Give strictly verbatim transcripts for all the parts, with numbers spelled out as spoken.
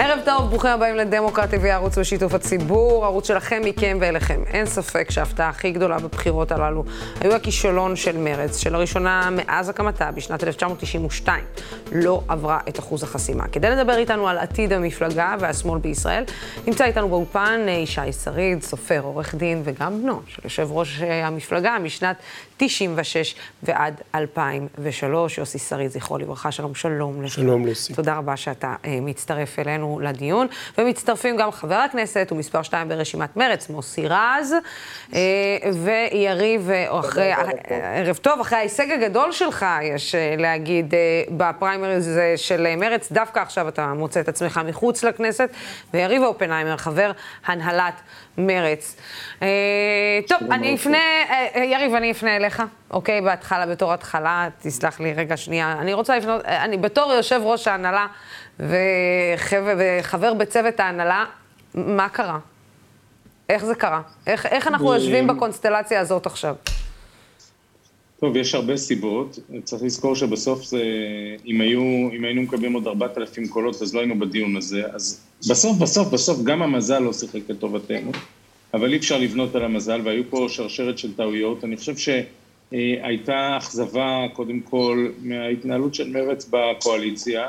ערב טוב, ברוכים הבאים לדמוקרטי וערוץ בשיתוף הציבור, ערוץ שלכם, מכם ואליכם. אין ספק שההפתעה הכי גדולה בבחירות הללו היו הכישלון של מרץ, שלראשונה מאז הקמתה בשנת אלף תשע מאות תשעים ושתיים לא עברה את אחוז החסימה. כדי לדבר איתנו על עתיד המפלגה והשמאל בישראל, נמצא איתנו באופן יישי שריד, סופר, עורך דין וגם בנו של יושב ראש המפלגה משנת תשעים ושש ועד אלפיים ושלוש, יוסי שריד, זכרו לברכה. שלום, שלום לך. שלום לוסי. תודה רבה שאתה מצטרף אלינו לדיון, ומצטרפים גם חבר הכנסת ומספר שתיים ברשימת מרץ, מוסי רז, ויריב, אחרי, ערב טוב, אחרי ההישג הגדול שלך, יש להגיד, בפריימריז של מרץ, דווקא עכשיו אתה מוצא את עצמך מחוץ לכנסת, ויריב אופנהיימר, חבר הנהלת מרץ. טוב, אני אפנה, יריב, אני אפנה אליך, אוקיי, בהתחלה, בתור התחלה, תסלח לי רגע שנייה, אני רוצה לפנות, אני בתור יושב ראש ההנהלה, וחבר בצוות ההנהלה, מה קרה? איך זה קרה? איך, איך אנחנו יושבים בקונסטלציה הזאת עכשיו? טוב, יש הרבה סיבות. צריך לזכור שבסוף זה, אם, היו, אם היינו מקבלים עוד ארבעת אלפים קולות, אז לא היינו בדיון הזה. אז בסוף, בסוף, בסוף, גם המזל לא שיחק לטובתנו, אבל אי אפשר לבנות על המזל, והיו פה שרשרת של טעויות. אני חושב שהייתה אכזבה, קודם כל, מההתנהלות של מרץ בקואליציה.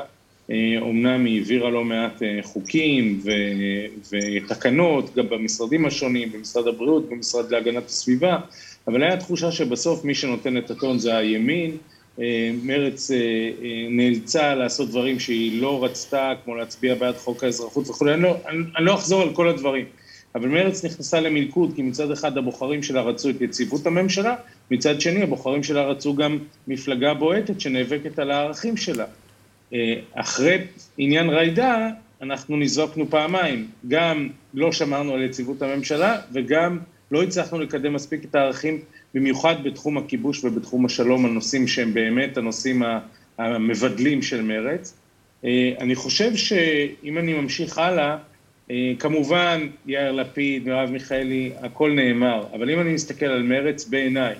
אומנם היא העבירה לא מעט חוקים ו... ותקנות, גם במשרדים השונים, במשרד הבריאות, במשרד להגנת הסביבה, אבל היה תחושה שבסוף מי שנותן את הטון זה הימין. מרץ נאלצה לעשות דברים שהיא לא רצתה, כמו להצביע בעד חוק האזרחות וכו'. אני לא, אני לא אחזור על כל הדברים. אבל מרץ נכנסה למלכוד, כי מצד אחד הבוחרים שלה רצו את יציבות הממשלה, מצד שני הבוחרים שלה רצו גם מפלגה בועטת שנאבקת על הערכים שלה. אחרי עניין רעידה, אנחנו נזרקנו פעמיים. גם לא שמרנו על יציבות הממשלה, וגם לא הצלחנו לקדם מספיק את הערכים, במיוחד בתחום הכיבוש ובתחום השלום, הנושאים שהם באמת הנושאים המבדלים של מרץ. אני חושב שאם אני ממשיך הלאה, כמובן יאיר לפיד, נועם מיכאלי, הכל נאמר, אבל אם אני מסתכל על מרץ בעיניי,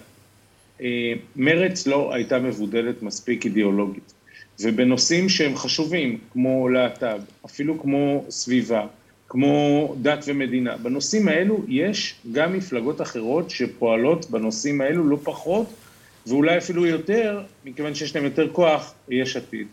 מרץ לא הייתה מבודלת מספיק אידיאולוגית. ובנושאים שהם חשובים, כמו להט"ב, אפילו כמו סביבה, כמו דת ומדינה, בנושאים האלו יש גם מפלגות אחרות שפועלות בנושאים האלו לא פחות, ואולי אפילו יותר, מכיוון שיש להם יותר כוח, יש עתיד.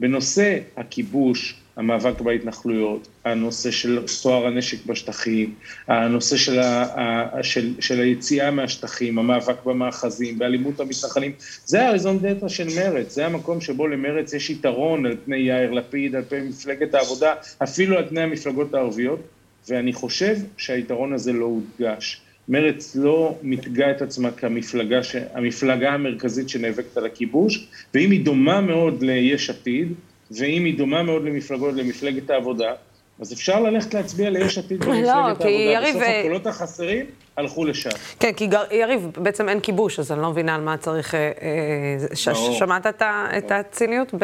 בנושא הכיבוש, המאבק בהתנחלויות, הנושא של סוהר הנשק בשטחים, הנושא של, ה... של... של היציאה מהשטחים, המאבק במאחזים, באלימות המתנחלים, זה האריזון דאטה של מרץ, זה המקום שבו למרץ יש יתרון על פני יאיר לפיד, על פני מפלגת העבודה, אפילו על פני המפלגות הערביות, ואני חושב שהיתרון הזה לא הודגש. מרץ לא מתגע את עצמה כמפלגה, ש... המפלגה המרכזית שנאבקת על הכיבוש, ואם היא דומה מאוד ליש עתיד, ואם היא דומה מאוד למפלגות, למפלגת העבודה, אז אפשר ללכת להצביע ליש עתיד במפלגת העבודה. בסוף הקולות החסרים הלכו לשם. כן, כי יריב, בעצם אין כיבוש, אז אני לא מבינה על מה צריך... שמעת את הציניות?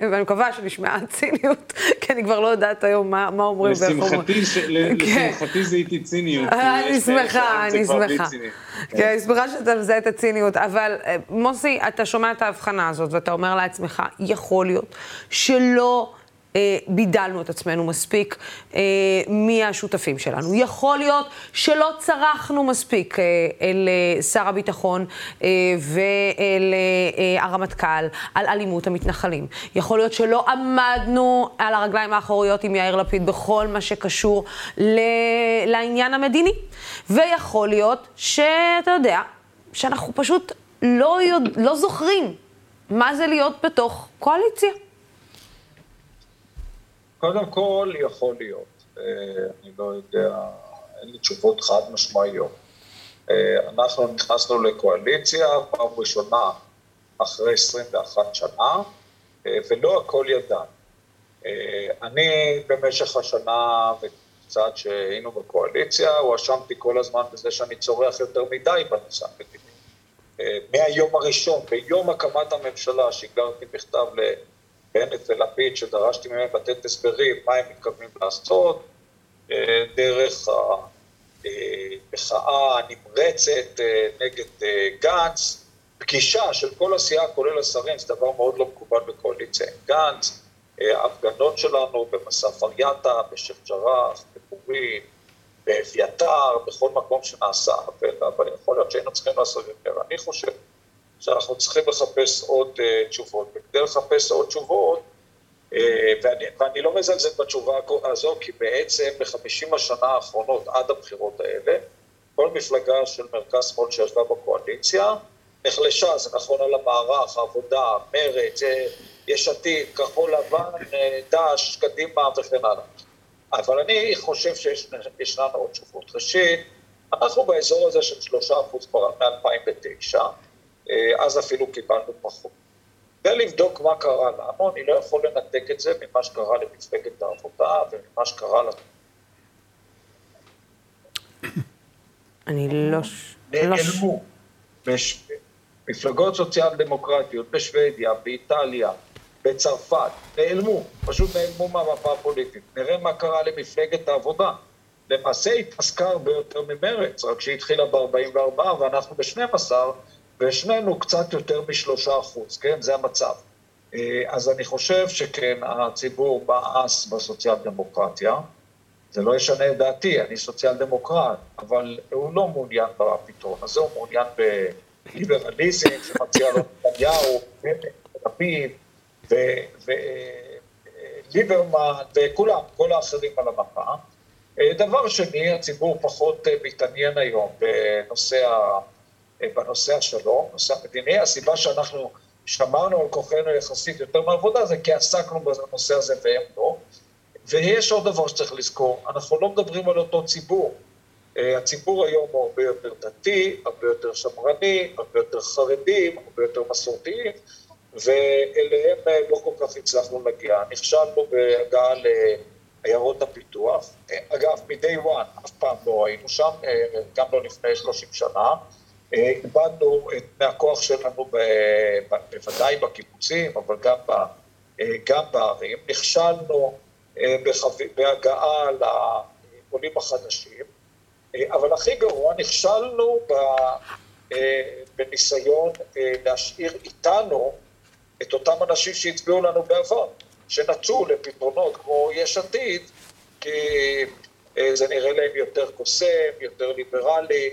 ואני מקווה שנשמעה הציניות, כי אני כבר לא יודעת היום מה אומרים. לשמחתי זה איתי ציניות. אני שמחה, אני שמחה. כן, אני שמחה שאתה מזהה את הציניות, אבל מוסי, אתה שומע את ההבחנה הזאת, ואתה אומר לעצמך, יכול להיות שלא... בידלנו את עצמנו מספיק מהשותפים שלנו. יכול להיות שלא צרכנו מספיק אל שר הביטחון ואל הרמטכ"ל על אלימות המתנחלים. יכול להיות שלא עמדנו על הרגליים האחוריות עם יאיר לפיד בכל מה שקשור לעניין המדיני. ויכול להיות שאתה יודע שאנחנו פשוט לא, יודע, לא זוכרים מה זה להיות בתוך קואליציה. קודם כל יכול להיות, אני לא יודע, אין לי תשובות חד משמעיות. אנחנו נכנסנו לקואליציה פעם ראשונה אחרי עשרים ואחת שנה, ולא הכל ידענו. אני במשך השנה וקצת שהיינו בקואליציה, הואשמתי כל הזמן בזה שאני צורח יותר מדי בנושא המדיני. מהיום הראשון, ביום הקמת הממשלה, שיגרתי מכתב ל... בנט ולפיד שדרשתי מהם לתת הסברים מה הם מתכוונים לעשות, דרך המחאה הנמרצת נגד גנץ, פגישה של כל הסיעה כולל השרים, זה דבר מאוד לא מקובל בקואליציה, גנץ, ההפגנות שלנו במסף אריאטה, בשייח' ג'ראח, בפורים, באביתר, בכל מקום שנעשה, אבל יכול להיות שהיינו צריכים לעשות יותר. אני חושב שאנחנו צריכים לחפש עוד תשובות, וכדי לחפש עוד תשובות, ואני, ואני לא מזלזל בתשובה הזו, כי בעצם בחמישים השנה האחרונות עד הבחירות האלה, כל מפלגה של מרכז שמאל שישבה בקואליציה, נחלשה, זה נכון על המערך, העבודה, מרץ, יש עתיד, כחול לבן, דש, קדימה וכן הלאה. אבל אני חושב שיש לנו עוד תשובות. ראשית, אנחנו באזור הזה של שלושה אחוז מ-אלפיים ותשע, אז אפילו קיבלנו פחות. כדי לבדוק מה קרה לנו, אני לא יכול לנתק את זה ממה שקרה למפלגת העבודה וממה שקרה לנו. אני לא... נעלמו. מפלגות סוציאל דמוקרטיות בשוודיה, באיטליה, בצרפת, נעלמו, פשוט נעלמו מהמפה הפוליטית. נראה מה קרה למפלגת העבודה. למעשה התעסקה הרבה יותר ממרץ, רק שהתחילה ב-ארבעים וארבע ואנחנו ב-שתים עשרה, ושנינו קצת יותר משלושה אחוז, כן? זה המצב. אז אני חושב שכן, הציבור מאס בסוציאל דמוקרטיה, זה לא ישנה את דעתי, אני סוציאל דמוקרט, אבל הוא לא מעוניין בפתרון הזה, הוא מעוניין בליברליזם שמציע לו נתניהו, ולפיד, וליברמן, וכולם, כל האחרים על המפה. דבר שני, הציבור פחות מתעניין היום בנושא ה... בנושא השלום, נושא המדיני. הסיבה שאנחנו שמרנו על כוחנו יחסית יותר מהעבודה זה כי עסקנו בנושא הזה והם לא. ויש עוד דבר שצריך לזכור, אנחנו לא מדברים על אותו ציבור. הציבור היום הוא הרבה יותר דתי, הרבה יותר שמרני, הרבה יותר חרדים, הרבה יותר מסורתיים, ואליהם לא כל כך הצלחנו להגיע. נכשלנו בהגעה לעיירות הפיתוח. אגב, מ-day one אף פעם לא היינו שם, גם לא לפני שלושים שנה. איבדנו את מהכוח שלנו בוודאי בקיבוצים, אבל גם, ב, גם בערים. נכשלנו בחו... בהגעה לעולים החדשים, אבל הכי גרוע, נכשלנו ב... בניסיון להשאיר איתנו את אותם אנשים שהצביעו לנו בעבר, שנצאו לפתרונות כמו יש עתיד, כי זה נראה להם יותר קוסם, יותר ליברלי,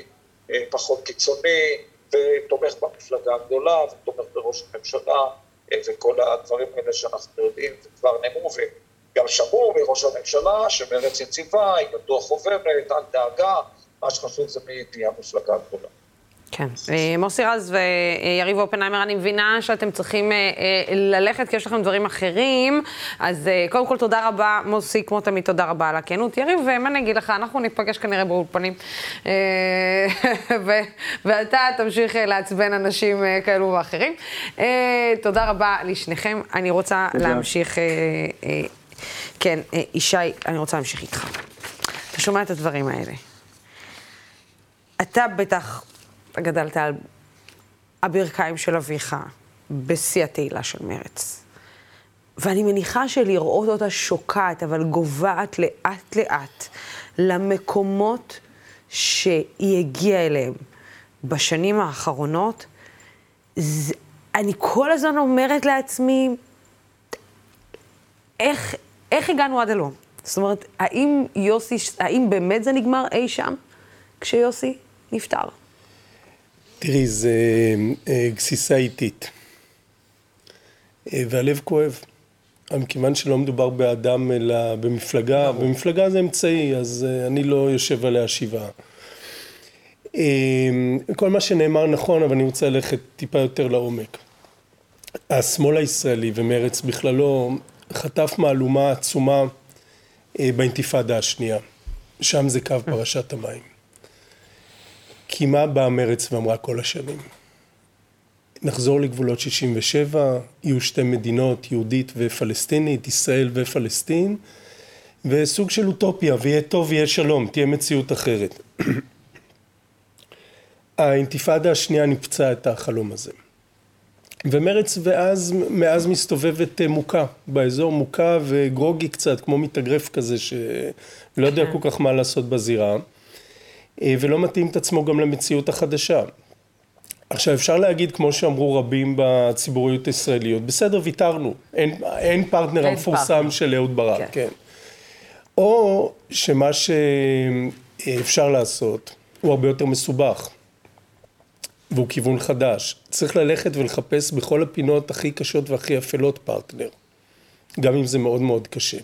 פחות קיצוני, ותומך במפלגה הגדולה, ותומך בראש הממשלה, וכל הדברים האלה שאנחנו יודעים, וכבר נאמרו, וגם שמעו מראש הממשלה, שמרץ יציבה, היא בטוח חוברת, אל דאגה, מה שחשוב זה מי תהיה המפלגה הגדולה. כן. מוסי רז ויריב אופנהיימר, אני מבינה שאתם צריכים ללכת, כי יש לכם דברים אחרים, אז קודם כל תודה רבה, מוסי, כמו תמיד, תודה רבה על הכנות. יריב, מה נגיד לך? אנחנו נתפגש כנראה באולפנים, ואתה תמשיך לעצבן אנשים כאלו ואחרים. תודה רבה לשניכם, אני רוצה להמשיך, כן, יישי, אני רוצה להמשיך איתך. אתה שומע את הדברים האלה. אתה בטח... אתה גדלת על הברכיים של אביך בשיא התהילה של מרץ. ואני מניחה שלראות אותה שוקעת, אבל גובעת לאט לאט למקומות שהיא הגיעה אליהם בשנים האחרונות, זה, אני כל הזמן אומרת לעצמי, איך, איך הגענו עד הלום? זאת אומרת, האם, יוסי, האם באמת זה נגמר אי שם כשיוסי נפטר? תראי, זו גסיסה איטית, והלב כואב, מכיוון שלא מדובר באדם אלא במפלגה, במפלגה זה אמצעי, אז אני לא יושב עליה שבעה. כל מה שנאמר נכון, אבל אני רוצה ללכת טיפה יותר לעומק. השמאל הישראלי ומרץ בכללו חטף מהלומה עצומה באינתיפאדה השנייה, שם זה קו פרשת המים. כי מה באה מרץ ואמרה כל השנים? נחזור לגבולות שישים ושבע, יהיו שתי מדינות, יהודית ופלסטינית, ישראל ופלסטין, וסוג של אוטופיה, ויהיה טוב, יהיה שלום, תהיה מציאות אחרת. האינתיפאדה השנייה נפצעה את החלום הזה. ומרץ ואז, מאז מסתובבת מוקה, באזור מוקה וגרוגי קצת, כמו מתאגרף כזה שלא יודע כל כך מה לעשות בזירה. ולא מתאים את עצמו גם למציאות החדשה. עכשיו אפשר להגיד, כמו שאמרו רבים בציבוריות הישראליות, בסדר, ויתרנו, אין, אין פרטנר המפורסם של אהוד ברק, כן. כן. או שמה שאפשר לעשות הוא הרבה יותר מסובך, והוא כיוון חדש. צריך ללכת ולחפש בכל הפינות הכי קשות והכי אפלות פרטנר, גם אם זה מאוד מאוד קשה.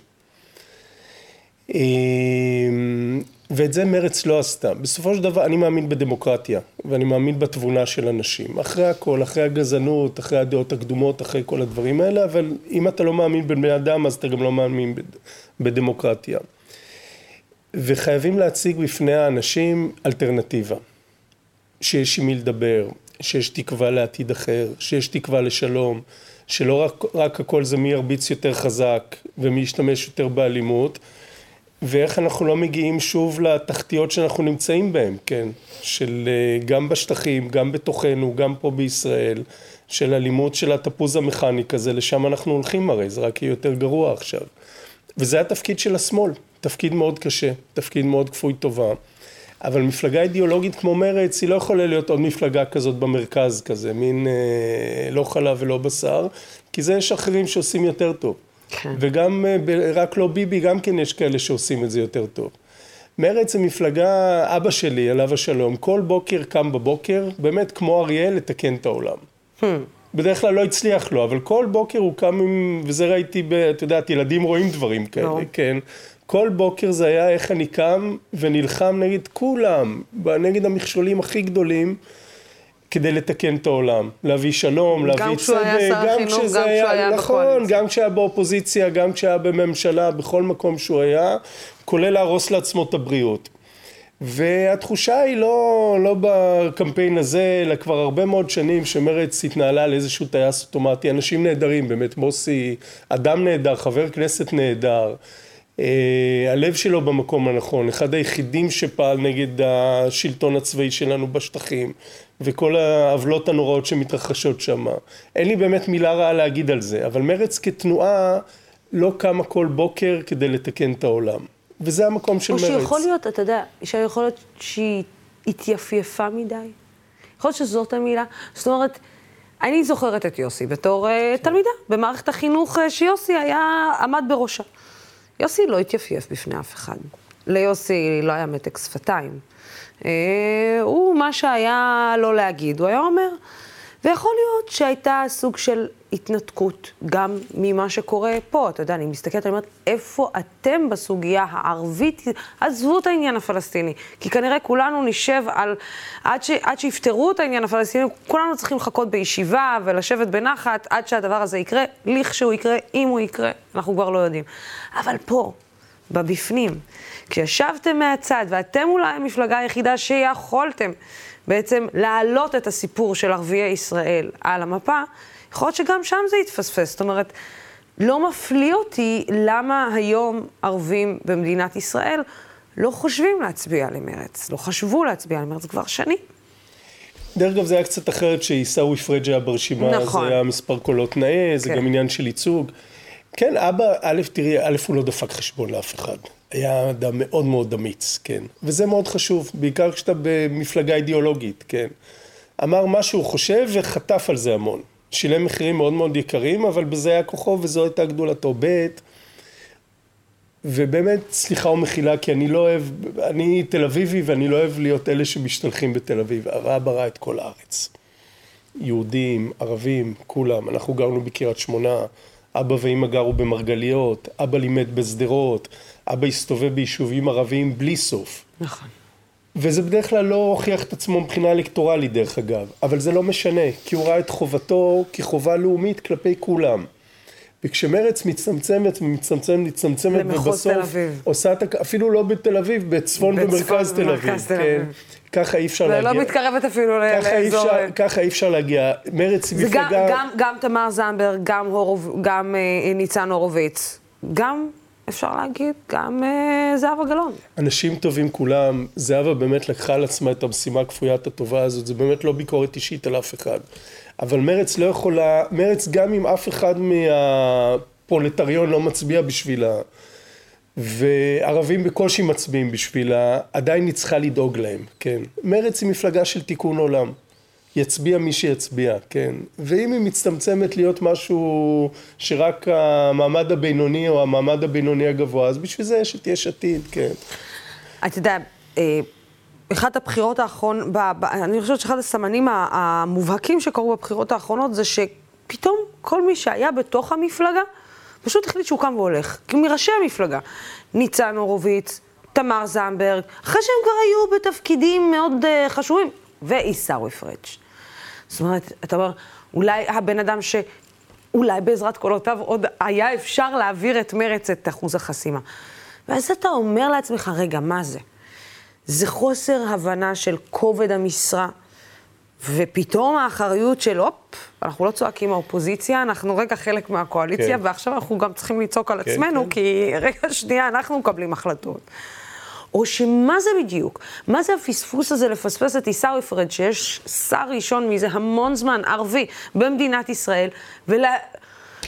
ואת זה מרץ לא עשתה. בסופו של דבר אני מאמין בדמוקרטיה, ואני מאמין בתבונה של אנשים. אחרי הכל, אחרי הגזענות, אחרי הדעות הקדומות, אחרי כל הדברים האלה, אבל אם אתה לא מאמין בבני אדם, אז אתה גם לא מאמין בדמוקרטיה. וחייבים להציג בפני האנשים אלטרנטיבה. שיש עם מי לדבר, שיש תקווה לעתיד אחר, שיש תקווה לשלום, שלא רק, רק הכל זה מי ירביץ יותר חזק, ומי ישתמש יותר באלימות, ואיך אנחנו לא מגיעים שוב לתחתיות שאנחנו נמצאים בהן, כן? של גם בשטחים, גם בתוכנו, גם פה בישראל, של אלימות של התפוז המכני כזה, לשם אנחנו הולכים הרי, זה רק יהיה יותר גרוע עכשיו. וזה התפקיד של השמאל, תפקיד מאוד קשה, תפקיד מאוד כפוי טובה, אבל מפלגה אידיאולוגית כמו מרץ, היא לא יכולה להיות עוד מפלגה כזאת במרכז כזה, מין אה, לא חלב ולא בשר, כי זה יש אחרים שעושים יותר טוב. כן. וגם, רק לא ביבי, גם כן יש כאלה שעושים את זה יותר טוב. מרץ זה מפלגה, אבא שלי, עליו השלום, כל בוקר קם בבוקר, באמת כמו אריה, לתקן את העולם. Hmm. בדרך כלל לא הצליח לו, אבל כל בוקר הוא קם עם, וזה ראיתי, ב, את יודעת, ילדים רואים דברים כאלה, no. כן? כל בוקר זה היה איך אני קם ונלחם נגד כולם, נגד המכשולים הכי גדולים, כדי לתקן את העולם, להביא שלום, להביא צדק, גם כשזה היה, נכון, גם כשהיה באופוזיציה, גם כשהיה בממשלה, בכל מקום שהוא היה, כולל להרוס לעצמו את הבריאות. והתחושה היא לא, לא בקמפיין הזה, אלא כבר הרבה מאוד שנים שמרץ התנהלה לאיזשהו טייס אוטומטי, אנשים נהדרים, באמת מוסי, אדם נהדר, חבר כנסת נהדר, הלב שלו במקום הנכון, אחד היחידים שפעל נגד השלטון הצבאי שלנו בשטחים, וכל העוולות הנוראות שמתרחשות שם. אין לי באמת מילה רעה להגיד על זה, אבל מרץ כתנועה לא קמה כל בוקר כדי לתקן את העולם. וזה המקום של מרץ. או שיכול להיות, אתה יודע, שיכול להיות שהיא התייפייפה מדי. יכול להיות שזאת המילה. זאת אומרת, אני זוכרת את יוסי בתור תלמידה, במערכת החינוך שיוסי היה עמד בראשה. יוסי לא התייפייף בפני אף אחד. ליוסי לא היה מתק שפתיים. הוא מה שהיה לא להגיד, הוא היה אומר, ויכול להיות שהייתה סוג של התנתקות, גם ממה שקורה פה, אתה יודע, אני מסתכלת, אני אומרת, איפה אתם בסוגיה הערבית, עזבו את העניין הפלסטיני, כי כנראה כולנו נשב על, עד, ש, עד שיפטרו את העניין הפלסטיני, כולנו צריכים לחכות בישיבה ולשבת בנחת, עד שהדבר הזה יקרה, לכשהוא יקרה, אם הוא יקרה, אנחנו כבר לא יודעים. אבל פה, בבפנים, כשישבתם מהצד, ואתם אולי המפלגה היחידה שיכולתם בעצם להעלות את הסיפור של ערביי ישראל על המפה, יכול להיות שגם שם זה יתפספס. זאת אומרת, לא מפליא אותי למה היום ערבים במדינת ישראל לא חושבים להצביע למרץ, לא חשבו להצביע למרץ כבר שנים. דרך אגב, זה היה קצת אחרת שעיסאווי פריג' היה ברשימה, נכון. זה היה מספר קולות נאה, זה כן. גם עניין של ייצוג. כן, אבא, א', תראי, א', הוא לא דפק חשבון לאף אחד. היה אדם מאוד מאוד אמיץ, כן. וזה מאוד חשוב, בעיקר כשאתה במפלגה אידיאולוגית, כן. אמר מה שהוא חושב וחטף על זה המון. שילם מחירים מאוד מאוד יקרים, אבל בזה היה כוחו וזו הייתה גדולתו בית. ובאמת, סליחה ומחילה, כי אני לא אוהב, אני תל אביבי ואני לא אוהב להיות אלה שמשתלחים בתל אביב. הרע ברע את כל הארץ. יהודים, ערבים, כולם. אנחנו גרנו בקריית שמונה, אבא ואמא גרו במרגליות, אבא לימד בסדרות, אבא הסתובב ביישובים ערביים בלי סוף. נכון. וזה בדרך כלל לא הוכיח את עצמו מבחינה אלקטורלית דרך אגב, אבל זה לא משנה, כי הוא ראה את חובתו כחובה לאומית כלפי כולם. וכשמרץ מצטמצמת ומצטמצמת, מצטמצמת ובסוף עושה את, אפילו לא בתל אביב, בצפון ומרכז תל אביב. כן. ככה אי אפשר להגיע. ולא מתקרבת אפילו לאזור. ככה אי אפשר להגיע. מרץ מפלגה. גם תמר זנדברג, גם ניצן הורוביץ, גם אפשר להגיד, גם זהבה גלאון. אנשים טובים כולם, זהבה באמת לקחה על עצמה את המשימה הכפוית הטובה הזאת, זה באמת לא ביקורת אישית על אף אחד. אבל מרץ לא יכולה, מרץ גם אם אף אחד מהפרולטריון לא מצביע בשבילה, וערבים בקושי מצביעים בשבילה, עדיין היא צריכה לדאוג להם, כן. מרץ היא מפלגה של תיקון עולם. יצביע מי שיצביע, כן. ואם היא מצטמצמת להיות משהו שרק המעמד הבינוני או המעמד הבינוני הגבוה, אז בשביל זה יש את יש עתיד, כן. אתה יודע, אחת הבחירות האחרונות, אני חושבת שאחד הסמנים המובהקים שקרו בבחירות האחרונות זה שפתאום כל מי שהיה בתוך המפלגה, פשוט החליט שהוא קם והולך, מראשי המפלגה. ניצן הורוביץ, תמר זנדברג, אחרי שהם כבר היו בתפקידים מאוד uh, חשובים, ואיסאווי פריג'. זאת אומרת, אתה אומר, אולי הבן אדם שאולי בעזרת קולותיו עוד היה אפשר להעביר את מרץ את אחוז החסימה. ואז אתה אומר לעצמך, רגע, מה זה? זה חוסר הבנה של כובד המשרה, ופתאום האחריות של, אופ, אנחנו לא צועקים מהאופוזיציה, אנחנו רגע חלק מהקואליציה, כן. ועכשיו אנחנו גם צריכים לצעוק על כן, עצמנו, כן. כי רגע שנייה אנחנו מקבלים החלטות. או שמה זה בדיוק? מה זה הפספוס הזה לפספס את עיסאווי פריג' שיש שר ראשון מזה המון זמן, ערבי, במדינת ישראל, ולה...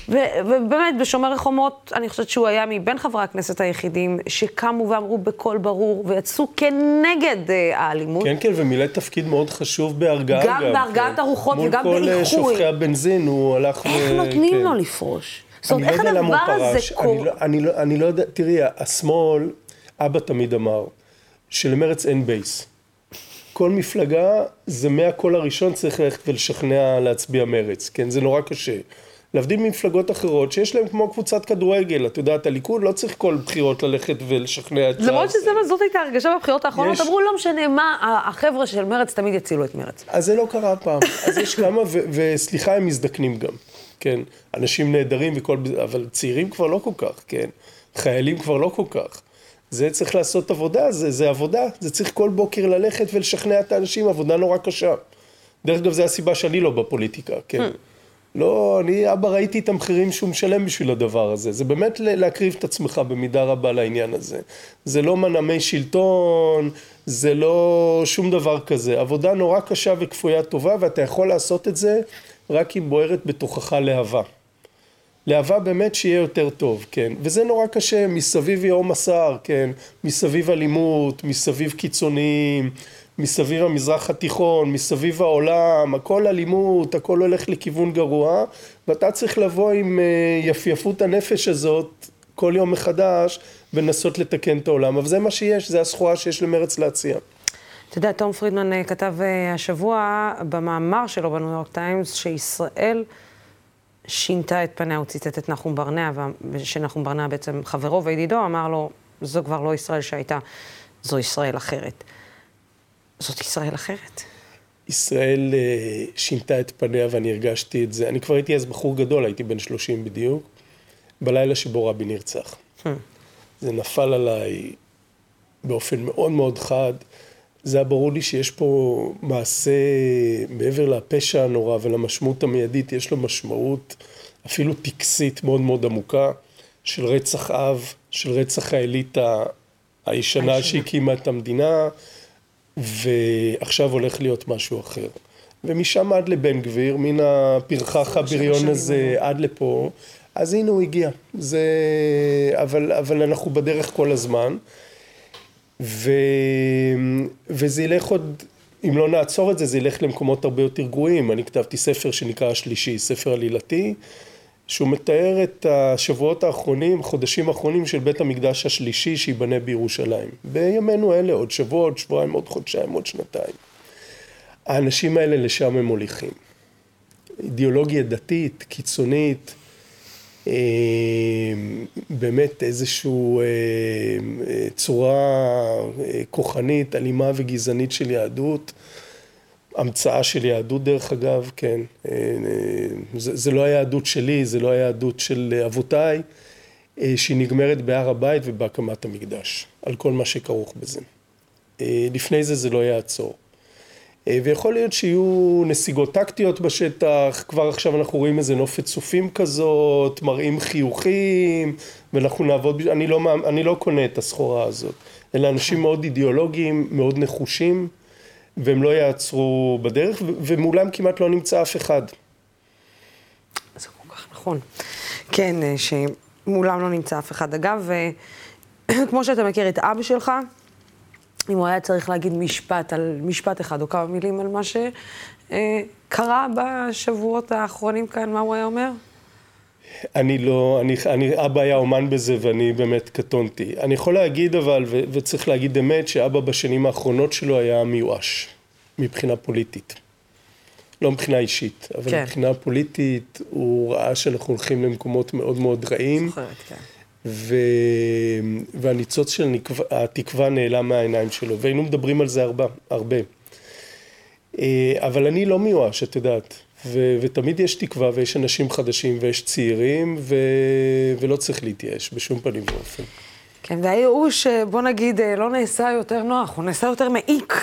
ו... ובאמת בשומר החומות, אני חושבת שהוא היה מבין חברי הכנסת היחידים שקמו ואמרו בקול ברור ויצאו כנגד uh, האלימות. כן, כן, ומילא תפקיד מאוד חשוב בהרגעה. גם, גם בהרגעת כן. הרוחות וגם באיחוי. מול כל שופכי הבנזין הוא הלך... איך ו... נותנים כן. לו לפרוש? זאת אומרת, איך הדבר הזה קורה? אני, לא, אני, לא, אני לא יודע, תראי, השמאל... אבא תמיד אמר, שלמרץ אין בייס. כל מפלגה, זה מהקול הראשון צריך ללכת ולשכנע להצביע מרץ, כן? זה נורא קשה. להבדיל ממפלגות אחרות, שיש להם כמו קבוצת כדורגל, את יודעת, הליכוד לא צריך כל בחירות ללכת ולשכנע את זה. למרות שזה מה, זאת הייתה הרגשה בבחירות האחרונות, אמרו, לא משנה מה, החבר'ה של מרץ תמיד יצילו את מרץ. אז זה לא קרה פעם. אז יש כמה, וסליחה, הם מזדקנים גם, כן? אנשים נהדרים וכל, אבל צעירים כבר לא כל כך, כן? חיילים כבר לא כל כך. זה צריך לעשות עבודה, זה, זה עבודה, זה צריך כל בוקר ללכת ולשכנע את האנשים, עבודה נורא קשה. דרך אגב, זה הסיבה שאני לא בפוליטיקה, כן. Mm. לא, אני אבא ראיתי את המחירים שהוא משלם בשביל הדבר הזה, זה באמת להקריב את עצמך במידה רבה לעניין הזה. זה לא מנעמי שלטון, זה לא שום דבר כזה, עבודה נורא קשה וכפויה טובה, ואתה יכול לעשות את זה רק אם בוערת בתוכך להבה. להווה באמת שיהיה יותר טוב, כן, וזה נורא קשה, מסביב יום עשר, כן, מסביב אלימות, מסביב קיצוניים, מסביב המזרח התיכון, מסביב העולם, הכל אלימות, הכל הולך לכיוון גרוע, ואתה צריך לבוא עם יפייפות הנפש הזאת כל יום מחדש, ונסות לתקן את העולם, אבל זה מה שיש, זה הסחורה שיש למרץ להציע. אתה יודע, תום פרידמן כתב השבוע במאמר שלו בניו יורק טיימס, שישראל... שינתה את פניה, הוא ציטט את נחום ברנע, שנחום ברנע בעצם חברו וידידו, אמר לו, זו כבר לא ישראל שהייתה, זו ישראל אחרת. זאת ישראל אחרת. ישראל שינתה את פניה ואני הרגשתי את זה. אני כבר הייתי אז בחור גדול, הייתי בן שלושים בדיוק, בלילה שבו רבין נרצח. Hmm. זה נפל עליי באופן מאוד מאוד חד. זה היה ברור לי שיש פה מעשה, מעבר לפשע הנורא ולמשמעות המיידית, יש לו משמעות אפילו טקסית מאוד מאוד עמוקה, של רצח אב, של רצח האליטה הישנה שהקימה את המדינה, ועכשיו הולך להיות משהו אחר. ומשם עד לבן גביר, מן הפרחח הבריון הזה עד לפה, אז הנה הוא הגיע. זה... אבל, אבל אנחנו בדרך כל הזמן. ו... וזה ילך עוד, אם לא נעצור את זה, זה ילך למקומות הרבה יותר גרועים. אני כתבתי ספר שנקרא השלישי, ספר עלילתי, שהוא מתאר את השבועות האחרונים, חודשים האחרונים של בית המקדש השלישי שיבנה בירושלים. בימינו אלה, עוד שבוע, עוד שבועיים, עוד חודשיים, עוד שנתיים. האנשים האלה לשם הם מוליכים. אידיאולוגיה דתית, קיצונית, באמת איזשהו צורה כוחנית, אלימה וגזענית של יהדות, המצאה של יהדות דרך אגב, כן, זה, זה לא היהדות שלי, זה לא היהדות של אבותיי, שהיא נגמרת בהר הבית ובהקמת המקדש, על כל מה שכרוך בזה. לפני זה זה לא יעצור. ויכול להיות שיהיו נסיגות טקטיות בשטח, כבר עכשיו אנחנו רואים איזה נופת סופים כזאת, מראים חיוכים, ואנחנו נעבוד, אני לא, אני לא קונה את הסחורה הזאת, אלא אנשים מאוד אידיאולוגיים, מאוד נחושים, והם לא יעצרו בדרך, ומולם כמעט לא נמצא אף אחד. זה כל כך נכון. כן, שמולם לא נמצא אף אחד. אגב, כמו שאתה מכיר את אבא שלך, אם הוא היה צריך להגיד משפט, על משפט אחד או כמה מילים על מה שקרה בשבועות האחרונים כאן, מה הוא היה אומר? אני לא, אני, אני, אבא היה אומן בזה ואני באמת קטונתי. אני יכול להגיד אבל, ו, וצריך להגיד אמת, שאבא בשנים האחרונות שלו היה מיואש, מבחינה פוליטית. לא מבחינה אישית, אבל כן. מבחינה פוליטית הוא ראה שאנחנו הולכים למקומות מאוד מאוד רעים. זוכרת, כן. ו... והניצוץ של נקו... התקווה נעלם מהעיניים שלו, והיינו מדברים על זה הרבה, הרבה. אבל אני לא מיואש, את יודעת, ו... ותמיד יש תקווה ויש אנשים חדשים ויש צעירים, ו... ולא צריך להתייאש בשום פנים ואופן. כן, והייאוש, בוא נגיד, לא נעשה יותר נוח, הוא נעשה יותר מעיק,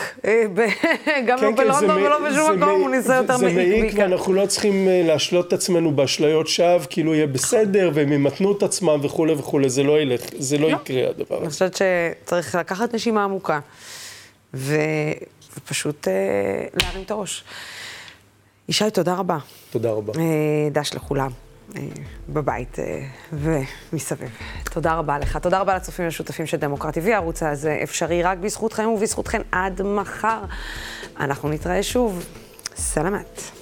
גם לא בלונדון ולא בשום מקום, הוא נעשה יותר מעיק. זה מעיק, ואנחנו לא צריכים להשלות את עצמנו באשליות שווא, כאילו יהיה בסדר, והם ימתנו את עצמם וכו' וכו', זה לא ילך, זה לא יקרה הדבר הזה. אני חושבת שצריך לקחת נשימה עמוקה, ופשוט להרים את הראש. יישי, תודה רבה. תודה רבה. דש לכולם. בבית ומסביב. תודה רבה לך. תודה רבה לצופים ולשותפים של דמוקרטי. והערוץ הזה אפשרי רק בזכותכם ובזכותכן עד מחר. אנחנו נתראה שוב. סלמת.